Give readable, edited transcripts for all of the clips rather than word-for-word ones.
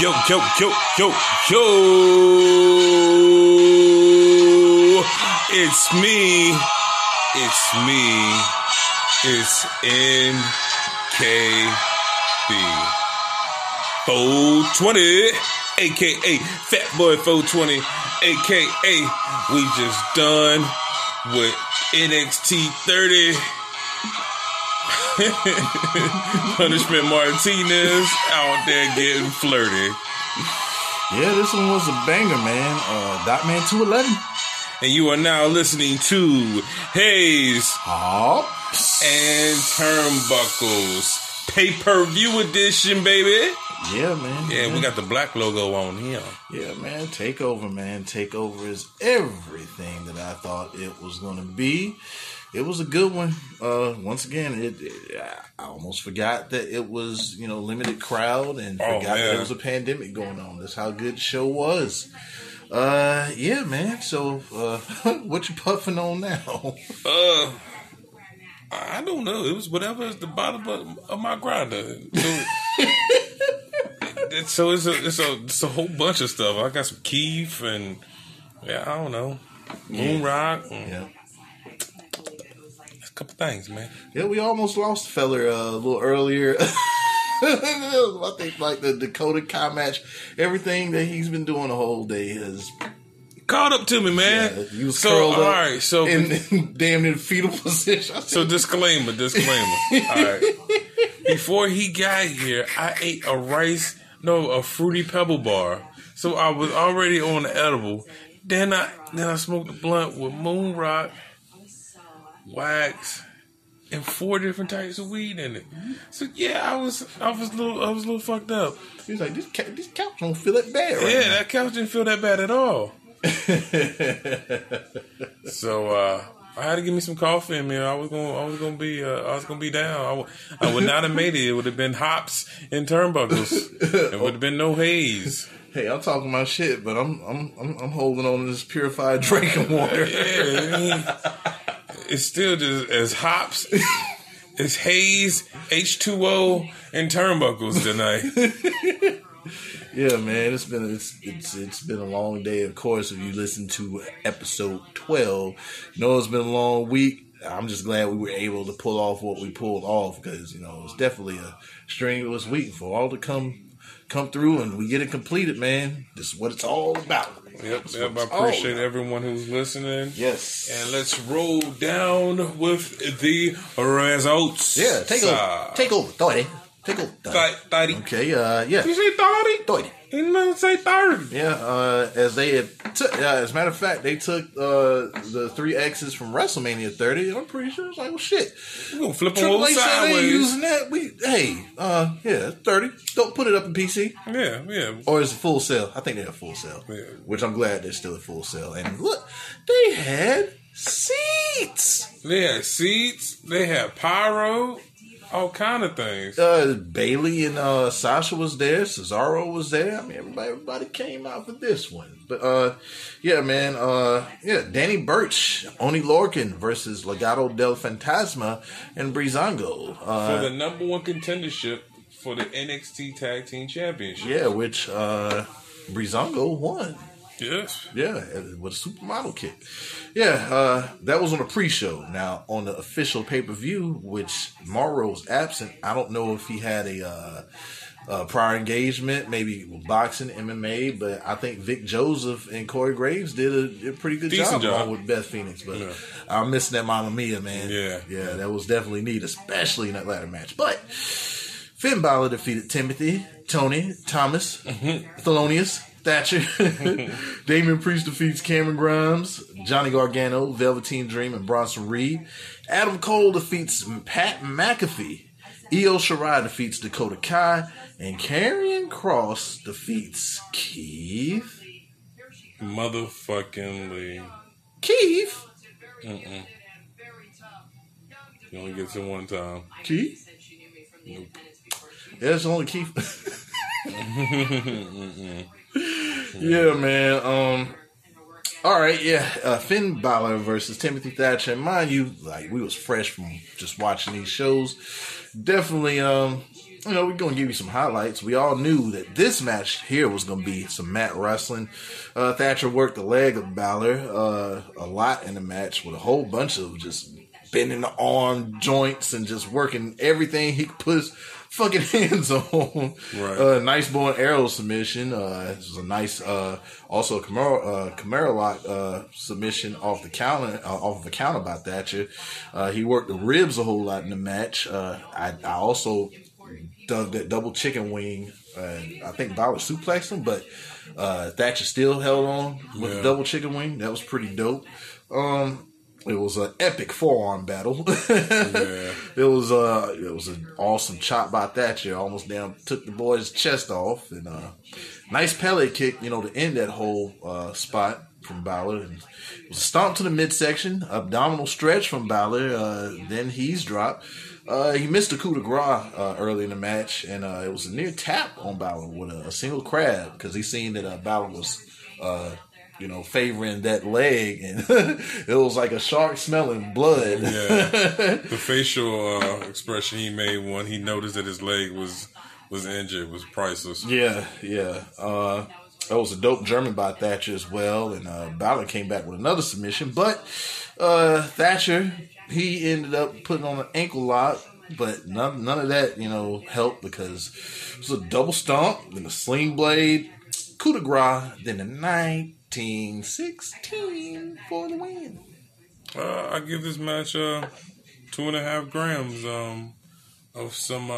Yo, yo, yo, yo, yo. It's me. It's me. It's NKB 420, a.k.a. Fat Boy 420, a.k.a. we just done with NXT 30. Punishment Martinez out there getting flirty. Yeah, this one was a banger, man. Dotman 211. And you are now listening to Hayes Hopps and Turnbuckles pay-per-view edition, baby. Yeah, man. Yeah, man. We got the black logo on here. Yeah, man. Takeover, man. Takeover is everything that I thought it was going to be. It was a good one. Once again, I almost forgot that it was, you know, limited crowd and forgot that there was a pandemic going on. That's how good the show was. Yeah, man. So, what you puffing on now? I don't know. It was whatever is the bottom of my grinder. So it's a whole bunch of stuff. I got some Keith and I don't know, Moon Rock. Yeah. Couple things, man. Yeah, we almost lost the fella a little earlier. I think like the Dakota Kai match, everything that he's been doing the whole day has caught up to me, man. Yeah, he was curled up. All right, so in damn near fetal position. So disclaimer. All right, before he got here, I ate a Fruity Pebble Bar. So I was already on the edible. Then I smoked a blunt with Moon Rock, wax, and 4 different types of weed in it. So I was a little fucked up. He was like, this couch don't feel that bad, right? Yeah, now. That couch didn't feel that bad at all. So I had to give me some coffee in me. I was gonna be down. I would not have made it. It would have been Hops and Turnbuckles. It would have been no Haze. Hey, I'm talking my shit, but I'm holding on to this purified drinking water. Yeah. It's still just as Hops, as Haze, H2O, and Turnbuckles tonight. Yeah, man, it's been a long day. Of course, if you listen to episode 12, you know it's been a long week. I'm just glad we were able to pull off what we pulled off because you know it's definitely a strenuous week for all to come through and we get it completed, man. This is what it's all about. Yep, I appreciate everyone who's listening. Yes. And let's roll down with the results. Yeah, take over, Thorny. Take over, Thorny. Okay, yeah. You say Thorny? Thorny. You didn't say Thorny. Yeah, as a matter of fact, they took the 3 X's from WrestleMania 30, and I'm pretty sure it's like, well, shit. We're going to flip them over sideways. Ain't using that. Yeah, 30. Don't put it up in PC. Yeah. Or is it Full Sail? I think they have Full Sail, which I'm glad they're still at Full Sail. And look, they had seats. They had pyro. All kind of things. Bayley and Sasha was there. Cesaro was there. I mean, everybody came out for this one. But, yeah, man. Danny Burch, Oni Lorcan versus Legado del Fantasma and Breezango. For the number 1 contendership for the NXT Tag Team Championship. Yeah, which Breezango won. Yes. Yeah, with a supermodel kick. Yeah, that was on the pre-show. Now, on the official pay-per-view, which Morrow was absent, I don't know if he had a prior engagement, maybe boxing, MMA, but I think Vic Joseph and Corey Graves did a pretty good job with Beth Phoenix. But I'm missing that Mamma Mia, man. Yeah, that was definitely needed, especially in that latter match. But Finn Balor defeated Timothy, Tony, Thomas, Thelonious, Thatcher. Damian Priest defeats Cameron Grimes, Johnny Gargano, Velveteen Dream, and Bronson Reed. Adam Cole defeats Pat McAfee. Io Shirai defeats Dakota Kai. And Karrion Kross defeats Keith. Motherfucking Lee. Keith? Mm-mm. You only get it one time. Keith? Nope. Yeah, it's only Keith. Yeah, man. All right, yeah, Finn Balor versus Timothy Thatcher. And mind you, like, we was fresh from just watching these shows. Definitely, you know, we're going to give you some highlights. We all knew that this match here was going to be some mat wrestling. Thatcher worked the leg of Balor a lot in the match with a whole bunch of just bending the arm joints and just working everything he could put his fucking hands on. Right. Nice bow and arrow submission. This was a nice, also Camaro lock submission off the counter, by Thatcher. He worked the ribs a whole lot in the match. I also dug that double chicken wing. I think Balor suplexed him, but Thatcher still held on with the double chicken wing. That was pretty dope. It was an epic forearm battle. Yeah. It was an awesome chop by Thatcher. Almost damn took the boy's chest off, and nice pellet kick, you know, to end that whole spot from Balor. And it was a stomp to the midsection, abdominal stretch from Balor. Then he's dropped. He missed a coup de grace early in the match, and it was a near tap on Balor with a single crab because he seen that Balor was, you know, favoring that leg, and it was like a shark smelling blood. Yeah, the facial expression he made when he noticed that his leg was injured was priceless. Yeah, yeah. That was a dope German by Thatcher as well, and Balor came back with another submission, but Thatcher, he ended up putting on an ankle lock, but none of that, you know, helped because it was a double stomp, then a sling blade, coup de grace, then a 19-16 for the win. I give this match 2.5 grams of some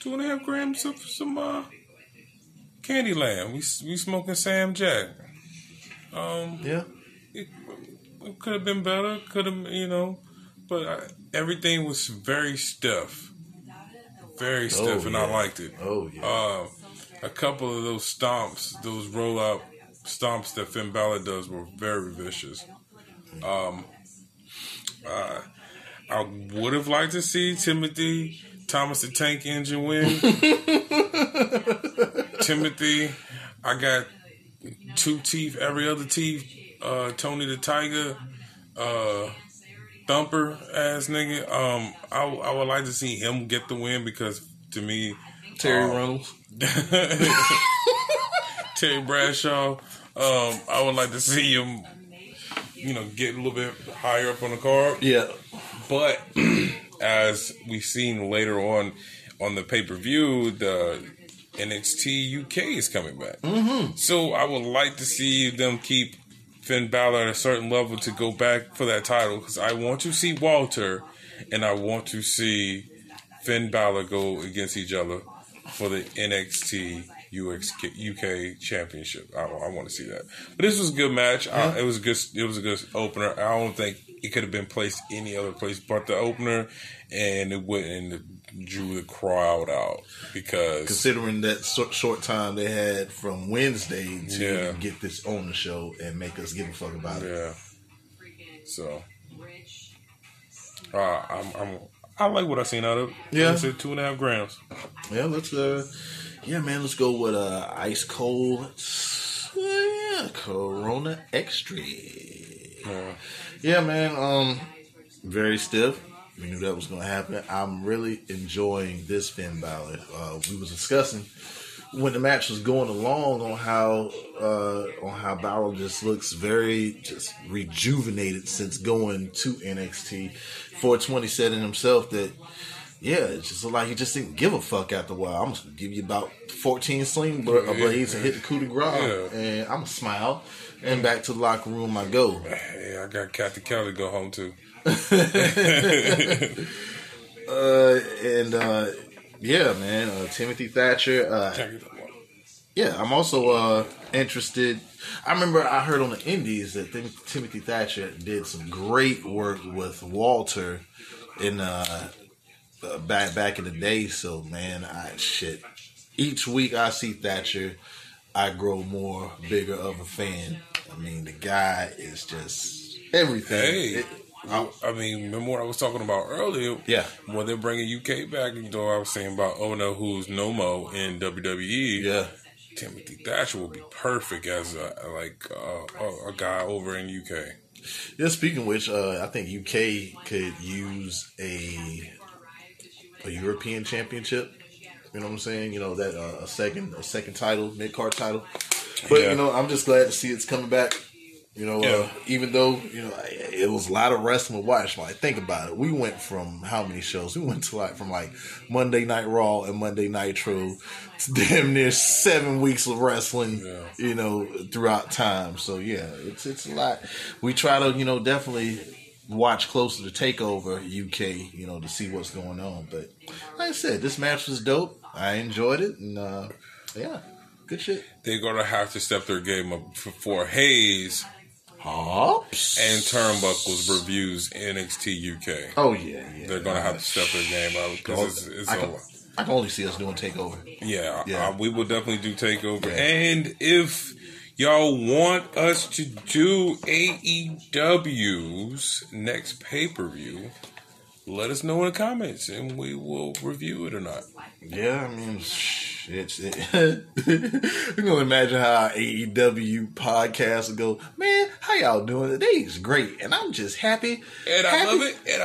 2.5 grams of some Candyland. We smoking Sam Jack. Yeah. It could have been better. Could have, you know, but everything was very stiff. Very stiff, and yeah. I liked it. Oh yeah. A couple of those stomps, those roll-up stomps that Finn Balor does were very vicious. I would have liked to see Timothy Thomas the Tank Engine win. Timothy, I got 2 teeth, every other teeth. Tony the Tiger, thumper ass nigga. I would like to see him get the win because to me, Terry Reynolds, Terry Bradshaw. I would like to see him, you know, get a little bit higher up on the card. Yeah, but as we've seen later on the pay-per-view, the NXT UK is coming back. Mm-hmm. So I would like to see them keep Finn Balor at a certain level to go back for that title because I want to see Walter and I want to see Finn Balor go against each other for the NXT UK Championship. I want to see that. But this was a good match. Yeah. It was a good opener. I don't think it could have been placed any other place but the opener, and it wouldn't drew the crowd out because considering that short time they had from Wednesday to get this on the show and make us give a fuck about it. Yeah. So I like what I seen out of it. Yeah, I said 2.5 grams. Yeah, let's go with ice cold. Corona Extra. Yeah, man. Very stiff. We knew that was going to happen. I'm really enjoying this Finn Balor. We was discussing when the match was going along on how Balor just looks very just rejuvenated since going to NXT. 420 said in himself that, yeah, it's just like he just didn't give a fuck after a while. I'm going to give you about 14 sling blades and hit the coup de grace, and I'm going to smile, and back to the locker room I go. Yeah, I got Kathy Kelly to go home to. Timothy Thatcher. I'm also interested. I remember I heard on the Indies that Timothy Thatcher did some great work with Walter in back in the day. So man, each week I see Thatcher, I grow bigger of a fan. I mean, the guy is just everything. Hey. Remember what I was talking about earlier? Yeah. When they're bringing UK back, you know, I was saying about Ono, who's No Mo in WWE. Yeah. Timothy Thatcher will be perfect as a guy over in UK. Yeah, speaking of which, I think UK could use a European Championship. You know what I'm saying? You know that a second title, mid-card title. But yeah. You know, I'm just glad to see it's coming back. You know, even though it was a lot of wrestling to watch. Like, think about it. We went from how many shows? We went to from Monday Night Raw and Monday Nitro to damn near 7 weeks of wrestling. Yeah. You know, throughout time. So yeah, it's a lot. We try to definitely watch closer to Takeover UK. To see what's going on. But like I said, this match was dope. I enjoyed it, and yeah, good shit. They're gonna have to step their game up for Hayes. Hopps and Turnbuckles reviews NXT UK. Oh yeah. They're gonna have to step their game up because it's over. I can only see us doing Takeover. Yeah. We will definitely do Takeover. Yeah. And if y'all want us to do AEW's next pay-per-view, let us know in the comments and we will review it or not. Yeah, I mean, shit. We're gonna imagine how AEW podcasts will go. Man, how y'all doing today? It's great, and I'm just happy. And I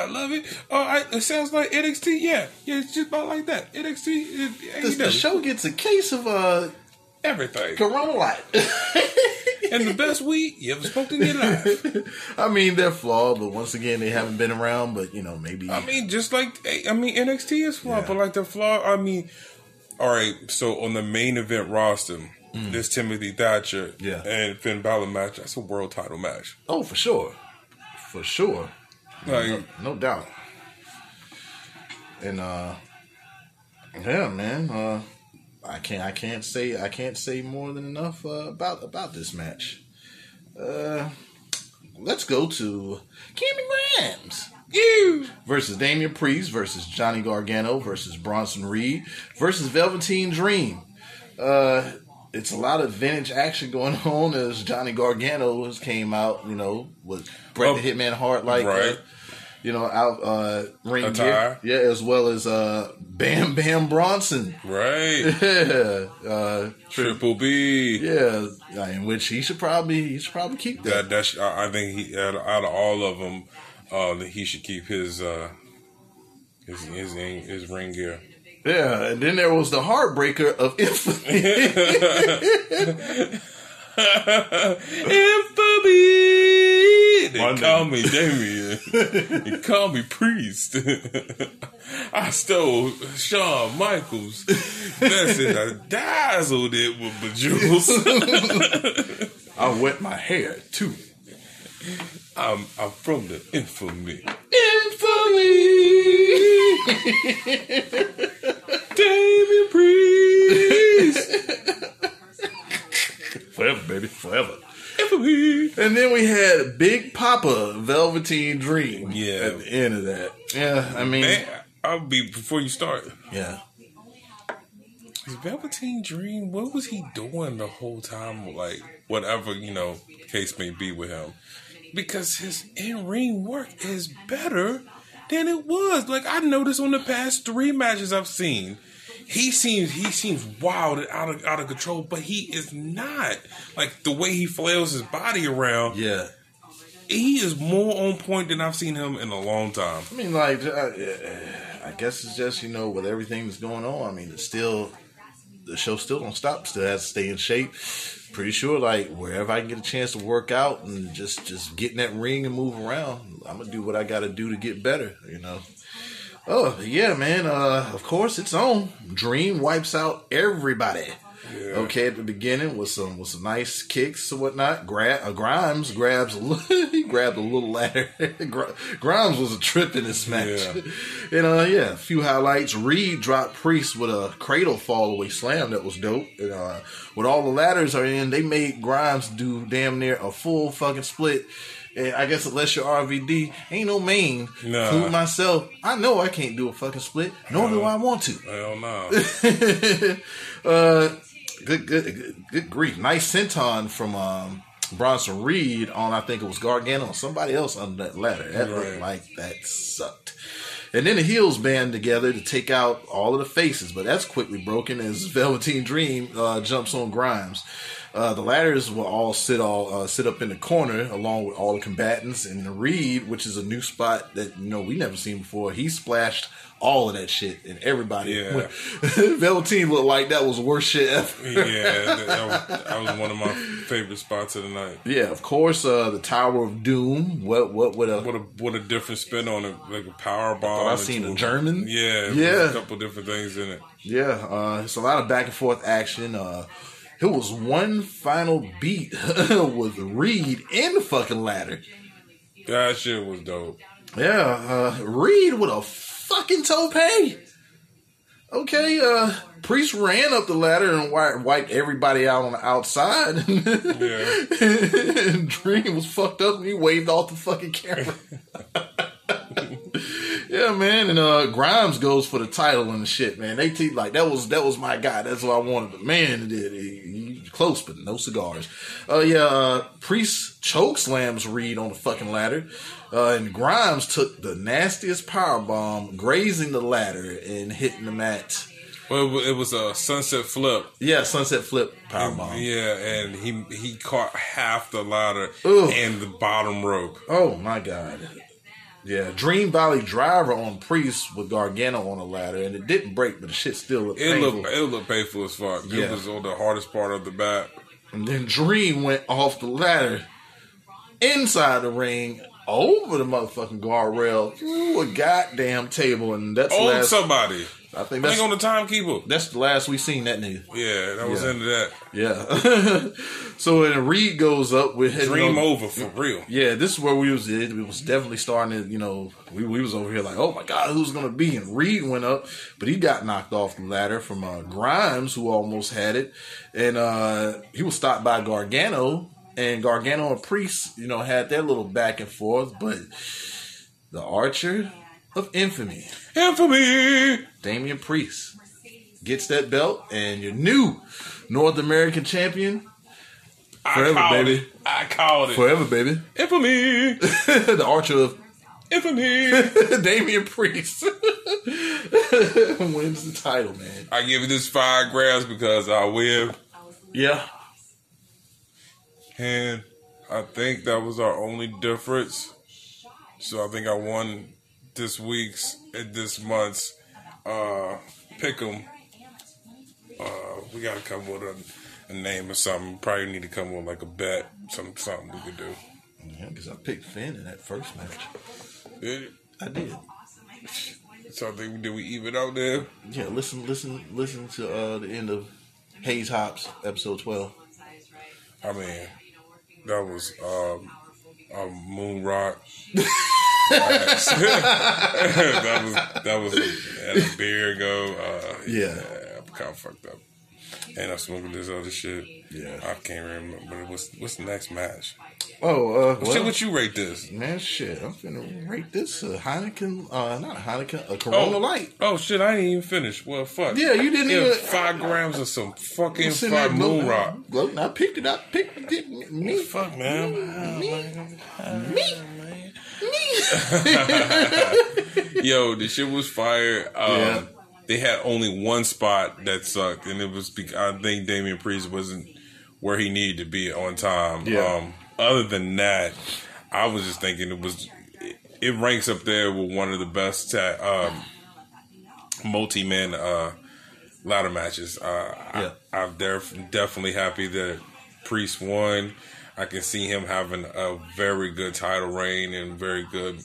love it. Oh, it sounds like NXT. Yeah, it's just about like that. NXT. The show gets a case of everything. Corona. And the best weed you ever smoked in your life. I mean, they're flawed, but once again, they haven't been around. But maybe. I mean, just like NXT is flawed, but they're flawed. I mean, all right. So on the main event roster, this Timothy Thatcher and Finn Balor match. That's a world title match. Oh, for sure. Like, no doubt. And yeah, man. I can't say more than enough about this match. Let's go to Cameron Grimes versus Damian Priest versus Johnny Gargano versus Bronson Reed versus Velveteen Dream. It's a lot of vintage action going on as Johnny Gargano came out, with Bret the Hitman Hart out ring gear, as well as Bam Bam Bronson, right? Yeah, Triple B, yeah, in which he should probably keep that. That's, I think he out of all of them, that he should keep his ring gear. Yeah, and then there was the heartbreaker of Infamy. Infamy. They call me Damien. They call me Priest. I stole Shawn Michaels. That's it. I dazzled it with bejewels. I wet my hair too. I'm from the infamy. Infamy. Damien Priest. Forever, baby, forever. And then we had Big Papa Velveteen Dream at the end of that. Yeah, I mean... Man, before you start... Yeah. Velveteen Dream, what was he doing the whole time? Like, whatever, case may be with him. Because his in-ring work is better than it was. Like, I noticed on the past 3 matches I've seen... He seems wild and out of control, but he is not. Like, the way he flails his body around, he is more on point than I've seen him in a long time. I mean, like, I guess it's just, with everything that's going on, I mean, it's still, the show still don't stop, still has to stay in shape. Pretty sure, like, wherever I can get a chance to work out and just get in that ring and move around, I'm going to do what I got to do to get better, Oh, yeah, man. Of course, it's on. Dream wipes out everybody. Yeah. Okay, at the beginning with some nice kicks and whatnot. Grimes grabbed a little ladder. Grimes was a trip in this match. Yeah. And a few highlights. Reed dropped Priest with a cradle fall away slam that was dope. And with all the ladders are in, they made Grimes do damn near a full fucking split. And I guess unless you're RVD, ain't no main. Nah. Including myself, I know I can't do a fucking split, nor do I want to. Hell no. Good grief. Nice senton from Bronson Reed on, I think it was Gargano or somebody else on that ladder. That looked like that sucked. And then the heels band together to take out all of the faces, but that's quickly broken as Velveteen Dream jumps on Grimes. The ladders will all sit up in the corner along with all the combatants, and the Reed, which is a new spot that we never seen before, he splashed all of that shit, and everybody. Yeah. Velveteen looked like that was the worst shit ever. Yeah, that was one of my favorite spots of the night. Yeah, of course, the Tower of Doom. What a different spin on it, like a power bomb. I've seen a German. Yeah, yeah, a couple different things in it. Yeah, it's a lot of back and forth action. It was one final beat with Reed in the fucking ladder. That shit was dope. Yeah, Reed with a fucking tope. Okay, Priest ran up the ladder and wiped everybody out on the outside. Yeah. And Dream was fucked up and he waved off the fucking camera. Yeah, man, and Grimes goes for the title and shit, man. They that was my guy. That's what I wanted. But man, he close, but no cigars. Priest chokeslams Reed on the fucking ladder, and Grimes took the nastiest powerbomb, grazing the ladder and hitting the mat. Well, it was a sunset flip. Yeah, sunset flip powerbomb. Yeah, and he caught half the ladder. Ugh. And the bottom rope. Oh my god. Yeah, Dream Valley driver on Priest with Gargano on a ladder, and it didn't break, but the shit still looked painful. It looked painful as fuck. Yeah. It was on the hardest part of the back. And then Dream went off the ladder, inside the ring, over the motherfucking guardrail, through a goddamn table, and that's somebody. I think that's on the timekeeper. That's the last we seen that nigga. Yeah, that was into that. Yeah. So when Reed goes up with Dream over for real. Yeah, this is where we was. It was definitely starting to. We was over here like, oh my god, who's gonna be? And Reed went up, but he got knocked off the ladder from Grimes, who almost had it, and he was stopped by Gargano. And Gargano and Priest, had their little back and forth, but the Archer of Infamy, Damian Priest gets that belt and your new North American champion. I called it. Forever, baby. Infamy. The Archer of Infamy. Damian Priest wins the title, man. I give you this 5 grams because I win. Yeah. And I think that was our only difference. So I think I won this month's pick'em. We gotta come with a name or something. Probably need to come with like a bet, something we could do. Yeah, because I picked Finn in that first match. Did I did. So I think we even out there. Yeah, listen to the end of Hayes Hopps episode 12. I mean, that was Moon Rock. that was at a beer ago. I kind of fucked up, and I'm smoking this other shit. Yeah, I can't remember. But it was, what's the next match? What you rate this? Man, shit, I'm finna rate this a Corona Light. Oh shit, I didn't even finish. Well, fuck. Yeah, you didn't even 5 grams of some fucking Moon Rock. Look, I picked it up. Me. Fuck, man. Me. Yo, the shit was fire. Yeah. They had only one spot that sucked, and it was I think Damian Priest wasn't where he needed to be on time. Yeah. Other than that, I was just thinking it ranks up there with one of the best multi-man ladder matches. I'm definitely happy that Priest won. I can see him having a very good title reign and very good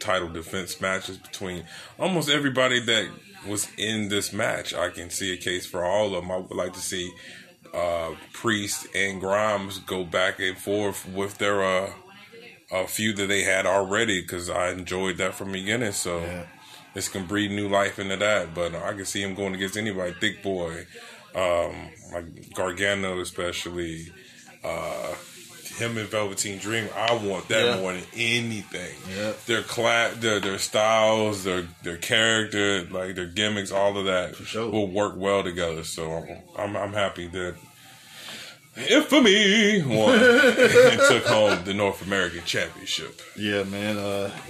title defense matches between almost everybody that was in this match. I can see a case for all of them. I would like to see Priest and Grimes go back and forth with their a feud that they had already, because I enjoyed that from the beginning. So this can breathe new life into that. But I can see him going against anybody. Thick Boy, like Gargano especially. Him and Velveteen Dream, I want that more than anything. Yeah. Their their styles, their character, like their gimmicks, all of that will work well together. So I'm happy that Infamy won and took home the North American Championship. Yeah, man.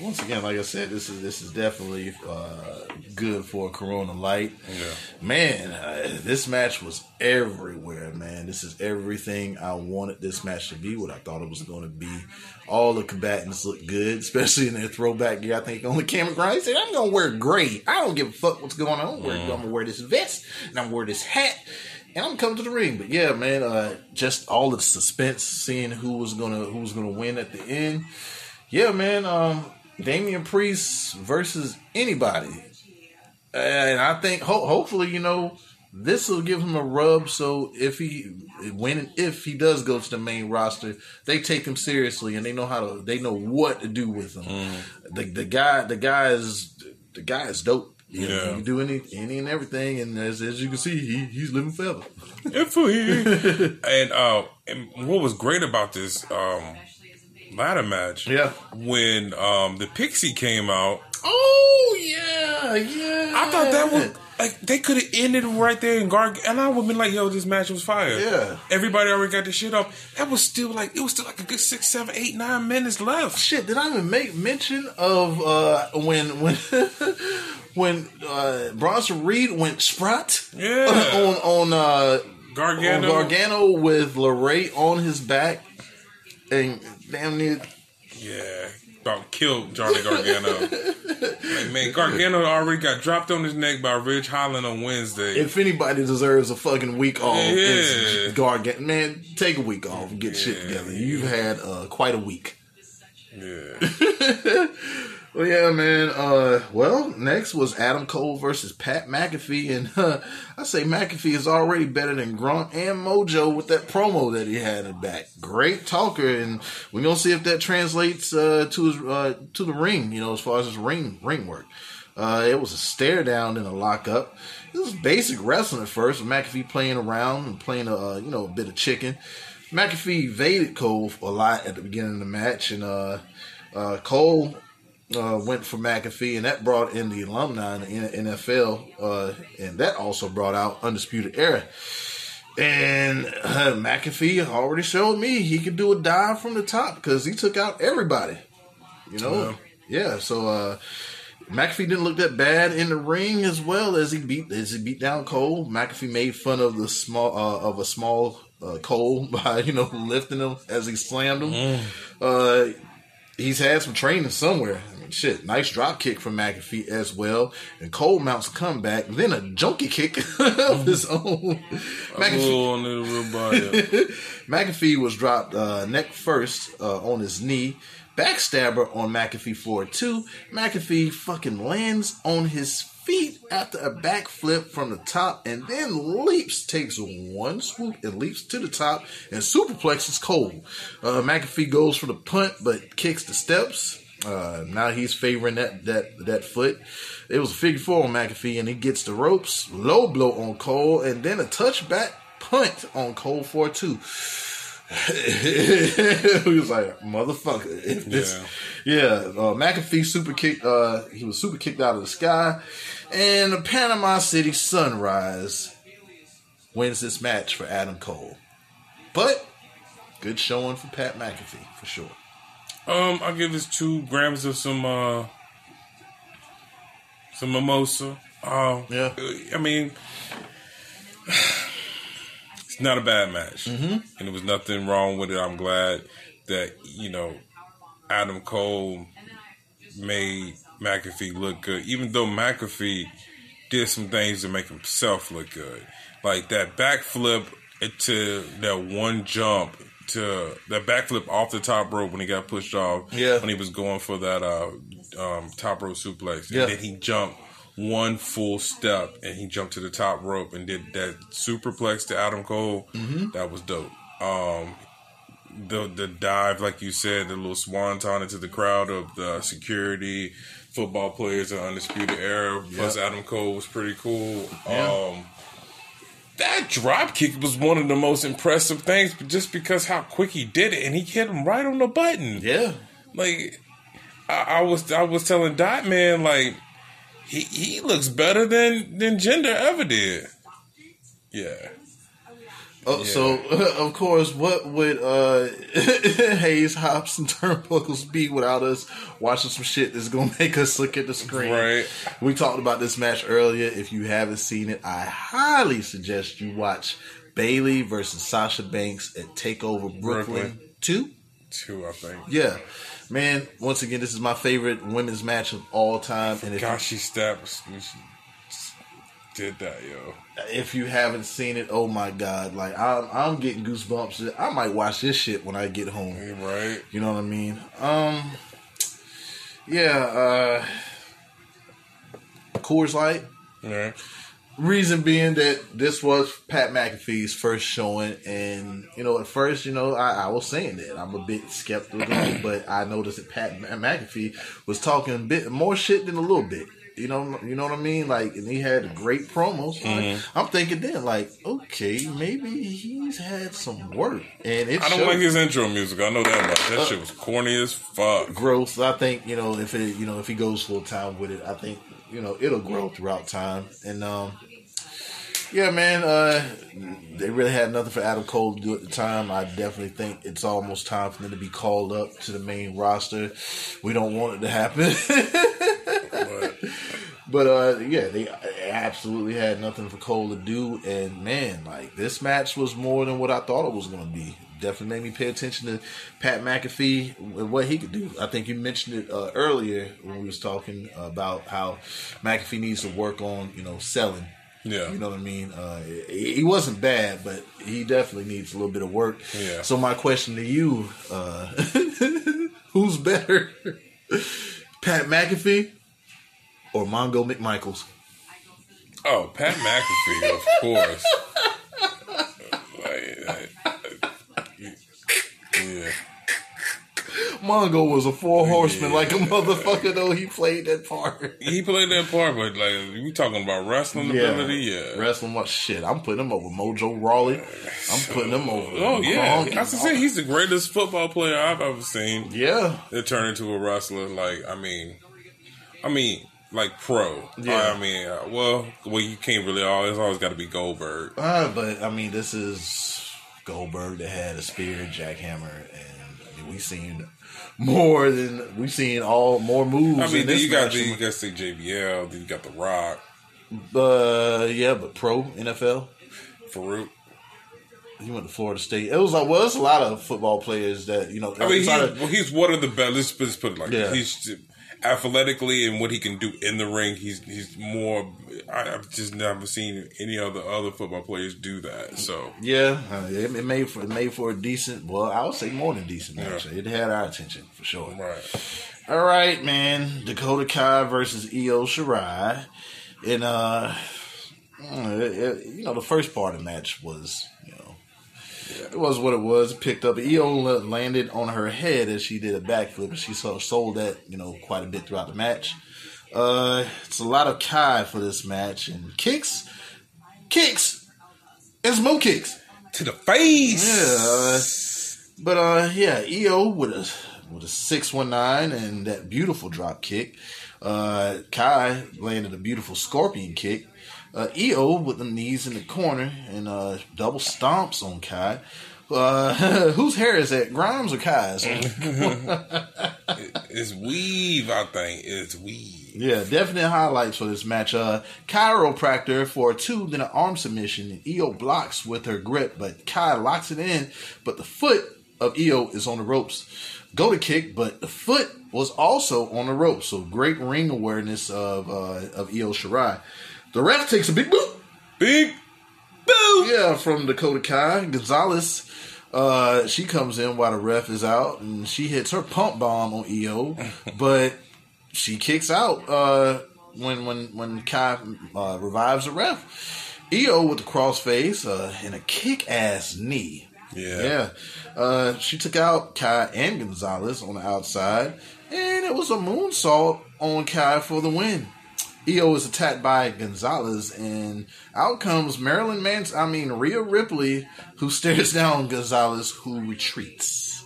Once again, like I said, this is definitely good for Corona Light. Yeah, man. This match was everywhere, man. This is everything I wanted this match to be. What I thought it was going to be. All the combatants look good, especially in their throwback gear. I think only Cameron Grimes said, "I'm gonna wear gray. I don't give a fuck what's going on. I'm gonna wear this vest and I'm gonna wear this hat." And I'm coming to the ring, but yeah, man, just all the suspense, seeing who was gonna win at the end. Yeah, man, Damian Priest versus anybody, and I think hopefully, you know, this will give him a rub. So if he does go to the main roster, they take him seriously and they know what to do with him. Mm. The guy is dope. You know, yeah, you do any and everything, and as you can see, he's living forever. And what was great about this ladder match? Yeah, when the Pixie came out. Oh yeah, yeah. I thought that was like they could have ended right there, and I would have been like, "Yo, this match was fire." Yeah, everybody already got their shit up. That was still like a good 6, 7, 8, 9 minutes left. Shit, did I even make mention of when? When Bronson Reed went Sprat on Gargano with LeRae on his back and damn near about killed Johnny Gargano. Like, man, Gargano already got dropped on his neck by Ridge Holland on Wednesday. If anybody deserves a fucking week off, it's Gargano. Man, take a week off and get shit together. You've had quite a week. Yeah. Well, yeah, man. Next was Adam Cole versus Pat McAfee, and I say McAfee is already better than Grunt and Mojo with that promo that he had in the back. Great talker, and we're gonna see if that translates to the ring. You know, as far as his ring work, it was a stare down and a lockup. It was basic wrestling at first, with McAfee playing around and playing a bit of chicken. McAfee evaded Cole a lot at the beginning of the match, and Cole went for McAfee, and that brought in the alumni in the NFL, and that also brought out Undisputed Era. And McAfee already showed me he could do a dive from the top because he took out everybody. You know? Yeah, so McAfee didn't look that bad in the ring as well as he beat down Cole. McAfee made fun of a small Cole by, you know, lifting him as he slammed him. Mm. He's had some training somewhere. I mean, shit, nice drop kick from McAfee as well. And Cole mounts comeback, then a junkie kick of his own. McAfee was dropped neck first on his knee. Backstabber on McAfee for a 2. McAfee fucking lands on his feet after a backflip from the top and then leaps, takes one swoop and leaps to the top and superplexes Cole. McAfee goes for the punt but kicks the steps. Now he's favoring that foot. It was a figure 4 on McAfee and he gets the ropes. Low blow on Cole and then a touchback punt on Cole for a 2. He was like, motherfucker. McAfee super kicked. He was super kicked out of the sky, and the Panama City Sunrise wins this match for Adam Cole. But good showing for Pat McAfee for sure. I'll give this 2 grams of some mimosa. Yeah. I mean. Not a bad match, and there was nothing wrong with it. I'm glad that, you know, Adam Cole made McAfee look good, even though McAfee did some things to make himself look good, like that backflip to that one jump to that backflip off the top rope when he got pushed off. Yeah, when he was going for that top rope suplex, and then he jumped one full step and he jumped to the top rope and did that superplex to Adam Cole. Mm-hmm. That was dope. The dive, like you said, the little swanton into the crowd of the security, football players, and Undisputed Era, plus Adam Cole was pretty cool. Yeah. That drop kick was one of the most impressive things just because how quick he did it, and he hit him right on the button. Yeah. Like, I was telling Dot Man, like, he looks better than Jinder ever did. Yeah. Oh, yeah. So, of course, what would Hayes, Hopps, and Turnbuckles be without us watching some shit that's going to make us look at the screen? Right. We talked about this match earlier. If you haven't seen it, I highly suggest you watch Bayley versus Sasha Banks at Takeover Brooklyn 2. 2, I think. Yeah. Man, once again, this is my favorite women's match of all time. And gosh, she steps. Did that, yo. If you haven't seen it, oh my god. Like, I'm getting goosebumps. I might watch this shit when I get home. Right. You know what I mean? Yeah, Coors Light. Yeah. Reason being that this was Pat McAfee's first showing, and, you know, at first, you know, I was saying that I'm a bit skeptical, but I noticed that Pat McAfee was talking a bit more shit than a little bit. You know what I mean? Like, and he had great promos. Mm-hmm. Like, I'm thinking then, like, okay, maybe he's had some work. And it I don't like his intro music. I know that much. That shit was corny as fuck. Gross. I think, you know, if he goes full time with it, I think, you know, it'll grow throughout time. And yeah, man, they really had nothing for Adam Cole to do at the time. I definitely think it's almost time for them to be called up to the main roster. We don't want it to happen. But yeah, they absolutely had nothing for Cole to do. And man, like, this match was more than what I thought it was going to be. Definitely made me pay attention to Pat McAfee and what he could do. I think you mentioned it earlier when we was talking about how McAfee needs to work on, you know, selling. Yeah. You know what I mean? He wasn't bad, but he definitely needs a little bit of work. Yeah. So my question to you, who's better? Pat McAfee or Mongo McMichaels? Oh, Pat McAfee, of course. Yeah. Mongo was a four horseman like a motherfucker, though. He played that part. He played that part, but, like, you talking about wrestling ability? Yeah. Wrestling, what? Shit, I'm putting him over Mojo Rawley. I'm putting him over. Oh, yeah. I was saying, he's the greatest football player I've ever seen. Yeah. That turned into a wrestler. Like, I mean, like, pro. Yeah. I mean, well, you can't really always. It's always got to be Goldberg. But, I mean, this is Goldberg that had a spear, jackhammer, and I mean, we've seen more moves. I mean, then you got to see JBL, then you got The Rock. But pro NFL. Farouk. He went to Florida State. It was like, well, there's a lot of football players that, you know. I mean, he's one of the best. Let's put it like that. He's athletically and what he can do in the ring, he's more. I've just never seen any other football players do that. So yeah, it made for a decent. Well, I would say more than decent match. Yeah. It had our attention for sure. Right. All right, man. Dakota Kai versus Io Shirai, and you know, the first part of the match was, you know, it was what it was. Picked up. Io landed on her head as she did a backflip. She sold that, you know, quite a bit throughout the match. It's a lot of Kai for this match. And kicks. It's more kicks. To the face. Yeah. But Io with a 619 and that beautiful drop kick. Kai landed a beautiful scorpion kick. Io with the knees in the corner and double stomps on Kai. Whose hair is that? Grimes or Kai's? It's weave, I think. It's weave. Yeah, definite highlights for this match. Chiropractor for a 2, then an arm submission. And Io blocks with her grip, but Kai locks it in. But the foot of Io is on the ropes. Go to kick, but the foot was also on the ropes. So great ring awareness of Io Shirai. The ref takes a big boot. Big boot! Yeah, from Dakota Kai. Gonzalez, she comes in while the ref is out, and she hits her pump bomb on Io, but she kicks out when Kai revives the ref. Io with the crossface and a kick-ass knee. Yeah. She took out Kai and Gonzalez on the outside, and it was a moonsault on Kai for the win. Io is attacked by Gonzalez, and out comes Rhea Ripley, who stares down Gonzalez, who retreats.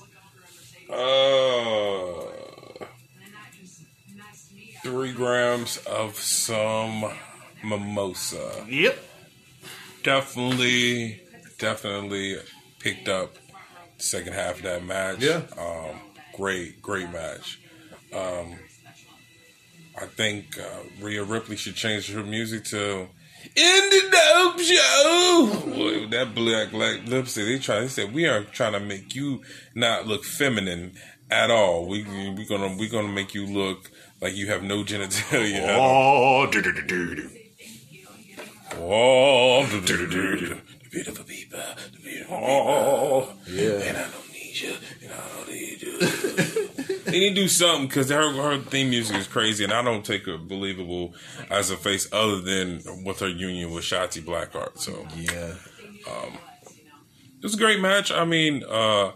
$3 grams of some mimosa. Yep. Definitely definitely picked up the second half of that match. Yeah. Great match. I think Rhea Ripley should change her music to "In the Dope Show." Boy, that black lipstick. They said, "We are trying to make you not look feminine at all. We're gonna make you look like you have no genitalia." Oh, do do do do. Oh, do do do do. The beautiful people. The beautiful people. Yeah. And I don't need you. And I don't need you. They need to do something because her theme music is crazy, and I don't take her believable as a face other than with her union with Shotzi Blackheart. So yeah, it was a great match. I mean, I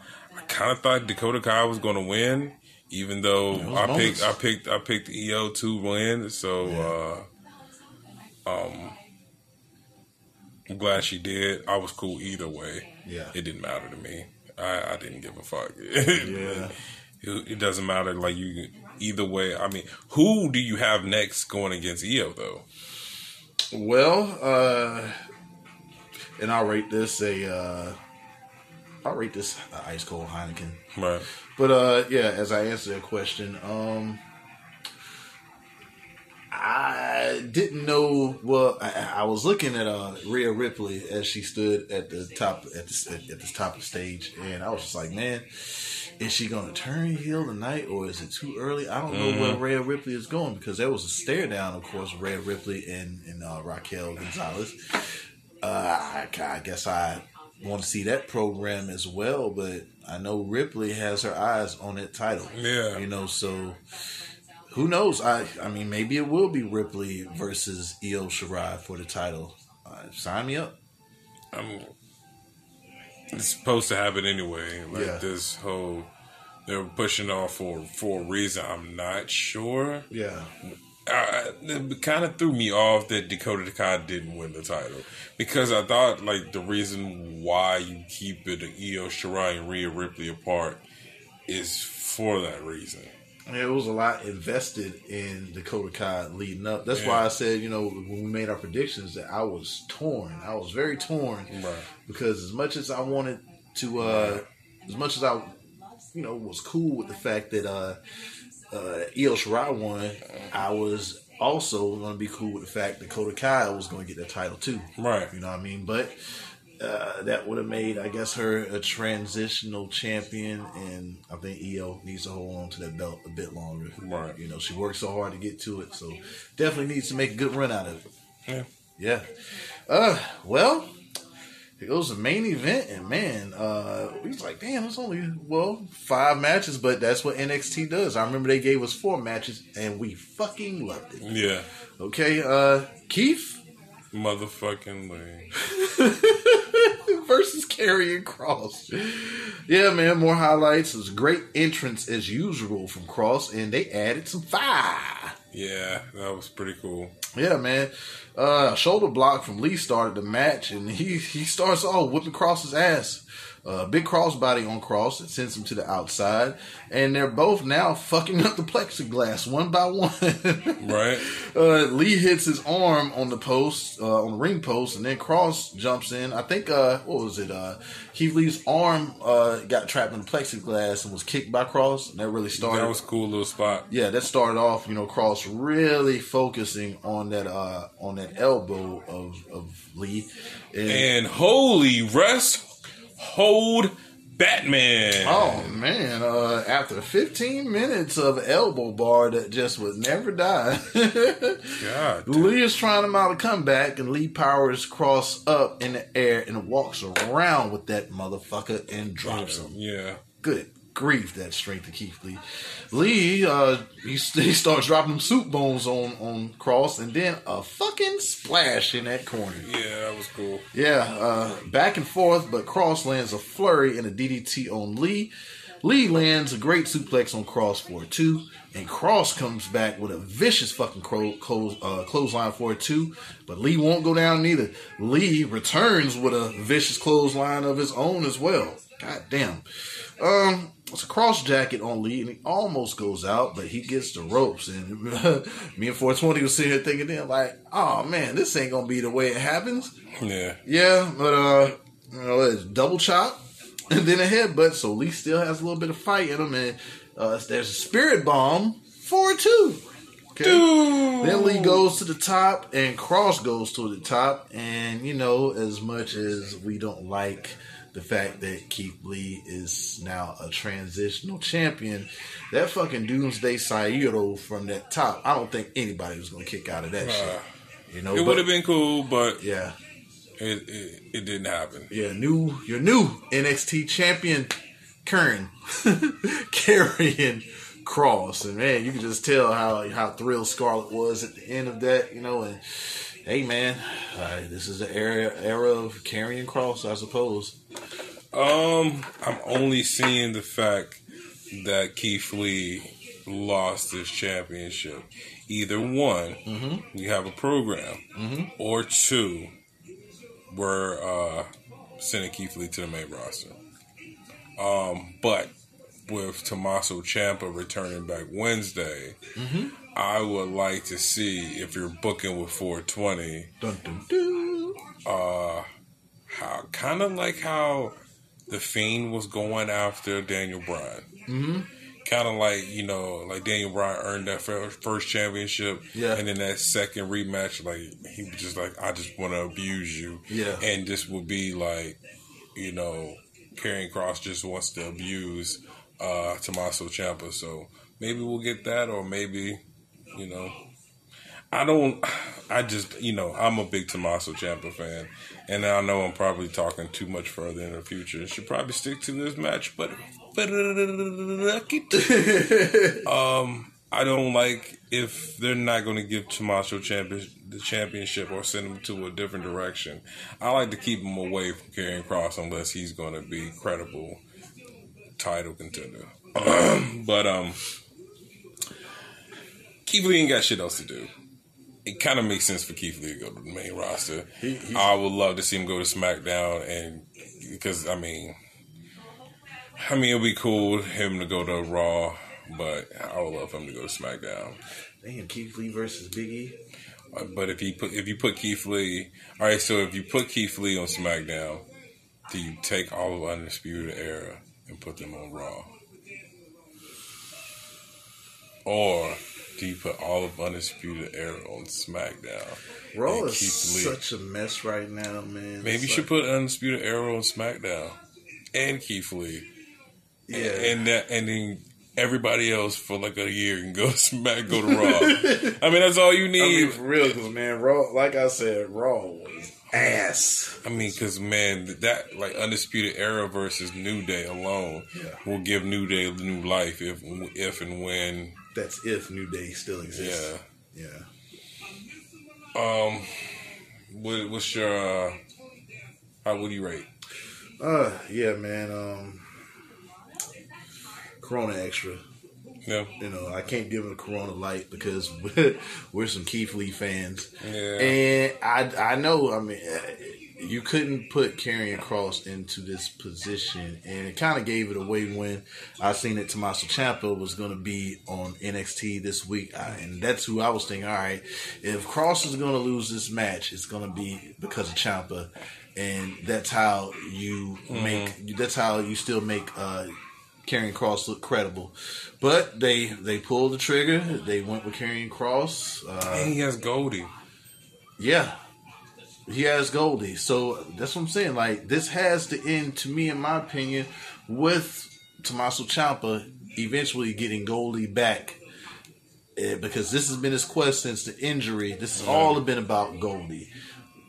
kind of thought Dakota Kai was going to win, even though I picked EO to win. So yeah. I'm glad she did. I was cool either way. Yeah, it didn't matter to me. I didn't give a fuck. Yeah. It doesn't matter. Like you, either way. I mean, who do you have next going against Io though? Well, and I'll rate this ice cold Heineken. Right. But yeah, as I answer your question, I didn't know. Well, I was looking at Rhea Ripley as she stood at the top at the top of the stage, and I was just like, man. Is she going to turn heel tonight, or is it too early? I don't know where Rhea Ripley is going, because there was a stare down, of course, Rhea Ripley and Raquel Gonzalez. I guess I want to see that program as well, but I know Ripley has her eyes on that title. Yeah. You know, so who knows? I mean, maybe it will be Ripley versus Io Shirai for the title. Sign me up. It's supposed to happen anyway. Like this whole, they're pushing off for a reason. I'm not sure. Yeah, it kind of threw me off that Dakota Kai didn't win the title, because I thought like the reason why you keep it Io Shirai and Rhea Ripley apart is for that reason. Yeah, it was a lot invested in Dakota Kai leading up. That's why I said, you know, when we made our predictions, that I was torn. I was very torn, right. Because as much as I wanted to, as much as I, you know, was cool with the fact that Io Shirai won, I was also going to be cool with the fact that Dakota Kai was going to get that title too. Right. You know what I mean? But that would have made, I guess, her a transitional champion, and I think EO needs to hold on to that belt a bit longer. Right. You know, she worked so hard to get to it, so definitely needs to make a good run out of it. Yeah. Yeah. Well, it was the main event, and man, we was like, damn, it's only, well, 5 matches, but that's what NXT does. I remember they gave us 4 matches, and we fucking loved it. Yeah. Okay, Keith? Motherfucking Lee versus Karrion Kross. Yeah, man, more highlights. It was a great entrance as usual from Kross, and they added some fire. Yeah, that was pretty cool. Yeah, man. Shoulder block from Lee started the match, and he starts off whipping Kross's ass. Big crossbody on Kross that sends him to the outside, and they're both now fucking up the plexiglass one by one. Right. Lee hits his arm on the post, on the ring post, and then Kross jumps in. I think what was it? Keith Lee's arm got trapped in the plexiglass and was kicked by Kross, and that really started. That was a cool little spot. Yeah, that started off. You know, Kross really focusing on that elbow of Lee, and holy rest. Hold Batman. Oh, man. After 15 minutes of elbow bar that just would never die. God. Damn. Lee is trying him out a comeback, and Lee powers Kross up in the air and walks around with that motherfucker and drops him. Yeah. Good grief, that strength of Keith Lee. Lee, he starts dropping soup bones on Kross, and then a fucking splash in that corner. Yeah, that was cool. Yeah, back and forth, but Kross lands a flurry and a DDT on Lee. Lee lands a great suplex on Kross for a 2, and Kross comes back with a vicious fucking clothesline for a 2, but Lee won't go down neither. Lee returns with a vicious clothesline of his own as well. God damn. It's a Kross jacket on Lee, and he almost goes out, but he gets the ropes. And me and 420 was sitting here thinking, then, like, oh man, this ain't gonna be the way it happens. Yeah, but It's double chop and then a headbutt, so Lee still has a little bit of fight in him, and there's a spirit bomb for 2. Okay. Dude. Then Lee goes to the top and Kross goes to the top, and you know, as much as we don't like the fact that Keith Lee is now a transitional champion, that fucking Doomsday Sayuro from that top, I don't think anybody was gonna kick out of that shit. You know, it would have been cool, but yeah, it didn't happen. Yeah, your new NXT champion, Karrion Kross, and man, you can just tell how thrilled Scarlett was at the end of that, you know. And hey, man, this is the era of Karrion Kross, I suppose. I'm only seeing the fact that Keith Lee lost his championship. Either one, we have a program, or 2, we're sending Keith Lee to the main roster. But with Tommaso Ciampa returning back Wednesday, I would like to see, if you're booking with 420, how kind of like how The Fiend was going after Daniel Bryan. Kind of like, you know, like Daniel Bryan earned that first championship, and then that second rematch, like he was just like, I just want to abuse you, and this would be like, you know, Karrion Kross just wants to abuse Tommaso Ciampa. So maybe we'll get that, or maybe, you know, I'm a big Tommaso Ciampa fan, and I know I'm probably talking too much further in the future. Should probably stick to this match, but I don't like if they're not going to give Tommaso Ciampa the championship or send him to a different direction. I like to keep him away from Karrion Kross unless he's going to be credible title contender. But Keith Lee ain't got shit else to do. It kind of makes sense for Keith Lee to go to the main roster. I would love to see him go to SmackDown, and because I mean, it'd be cool him to go to Raw, but I would love for him to go to SmackDown. Damn, Keith Lee versus Big E. But if you put Keith Lee on SmackDown, do you take all of Undisputed Era and put them on Raw, or do you put all of Undisputed Era on SmackDown? Raw is such a mess right now, man. Maybe you should put Undisputed Era on SmackDown and Keith Lee, and then everybody else for like a year and go to Raw. I mean, that's all you need. I mean, for real, because man, Raw, like I said, Raw was ass. I mean, because man, that like Undisputed Era versus New Day alone will give New Day new life if and when. That's if New Day still exists. Yeah. What's your? How would you rate? Corona Extra. Yeah. You know, I can't give him a Corona Light because we're some Keith Lee fans. Yeah. And I know. I mean, you couldn't put Karrion Kross into this position, and it kind of gave it away when I seen that Tommaso Ciampa was going to be on NXT this week, and that's who I was thinking, alright, if Kross is going to lose this match, it's going to be because of Ciampa, and that's how you still make Karrion Kross look credible. But they pulled the trigger, they went with Karrion Kross, and he has Goldie. Yeah, he has Goldie. So that's what I'm saying. Like, this has to end, to me, in my opinion, with Tommaso Ciampa eventually getting Goldie back. Because this has been his quest since the injury. This has all been about Goldie.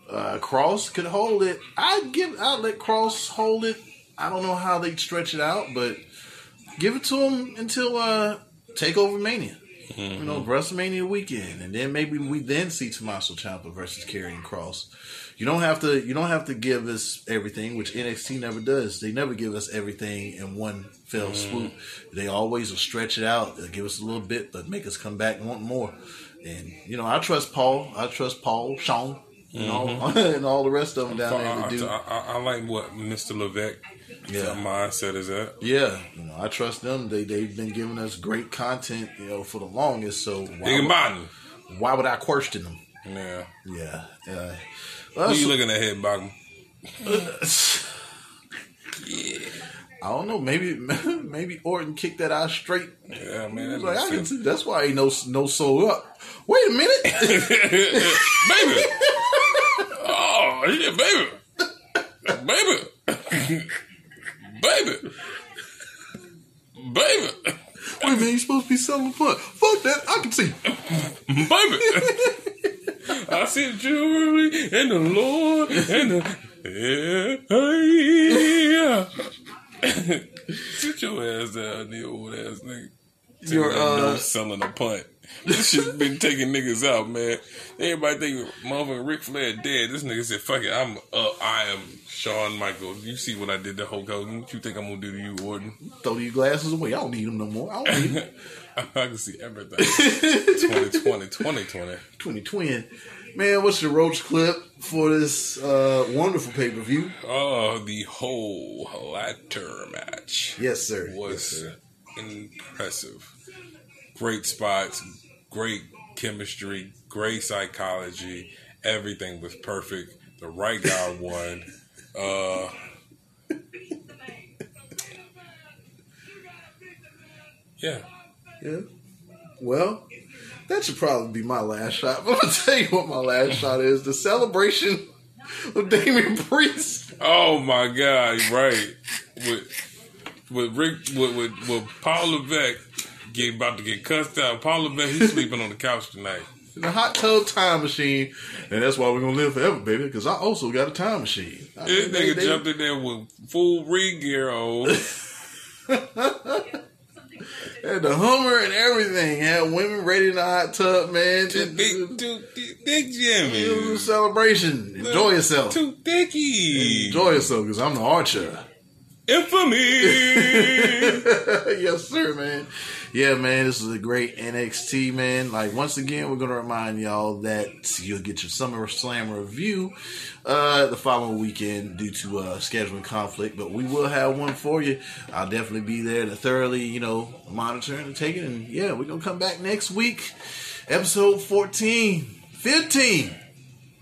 Kross could hold it. I'd let Kross hold it. I don't know how they'd stretch it out, but give it to him until Takeover Mania. You know, WrestleMania weekend, and then maybe we then see Tommaso Ciampa versus Karrion Kross. You don't have to give us everything, which NXT never does. They never give us everything in one fell swoop. They always will stretch it out. They'll give us a little bit, but make us come back and want more. And you know, I trust Paul. I trust Paul, Shawn, and all the rest of them down there to do. I like what Mr. Levesque. Yeah, mindset is that. Yeah, you know, I trust them. They've been giving us great content, you know, for the longest. So why would I question them? Yeah. Who you looking at, Hit Bottom? Yeah. I don't know. Maybe Orton kicked that out straight. Yeah, man. That like, I can see, that's why ain't no soul up. Wait a minute, baby. Oh yeah, baby, baby. Wait a minute, you supposed to be selling fun. Fuck that, I can see, baby. I see jewelry and the Lord and the yeah. Sit your ass down, the old ass nigga. You're no selling a punt. This shit's been taking niggas out, man. Everybody think motherfucking Ric Flair dead. This nigga said, "Fuck it, I'm up. I am Shawn Michaels. You see what I did to Hulk Hogan? What you think I'm gonna do to you, Orton? Throw your glasses away. I don't need them no more. I don't need them." I can see everything. 2020. Man, what's your roach clip for this wonderful pay-per-view? Oh, the whole ladder match. Yes, sir. Impressive. Great spots, great chemistry, great psychology. Everything was perfect. The right guy won. Yeah. Yeah. Well, that should probably be my last shot. But I'm going to tell you what my last shot is. The celebration of Damian Priest. Oh, my God. Right. With Paul Levesque about to get cussed out. Paul Levesque, he's sleeping on the couch tonight. In a hot tub time machine. And that's why we're going to live forever, baby. Because I also got a time machine. This nigga jumped in there with full ring gear on. Had the Hummer and everything. Had women ready in the hot tub, man. Too thick, Jimmy. It was a celebration. Enjoy yourself. Too thicky. Enjoy yourself, because I'm the archer. Infamy. Yes, sir, man. Yeah, man, this is a great NXT, man. Like, once again, we're going to remind y'all that you'll get your SummerSlam review the following weekend due to scheduling conflict, but we will have one for you. I'll definitely be there to thoroughly, monitor and take it. And yeah, we're going to come back next week. Episode 14, 15.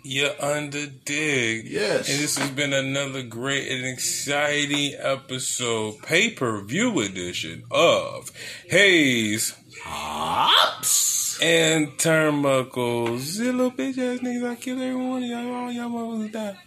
You're under dig. Yes. And this has been another great and exciting episode, pay-per-view edition of Hayes Hopps and Turnbuckles. You little bitch ass niggas, I kill every one of y'all. All y'all motherfuckers die.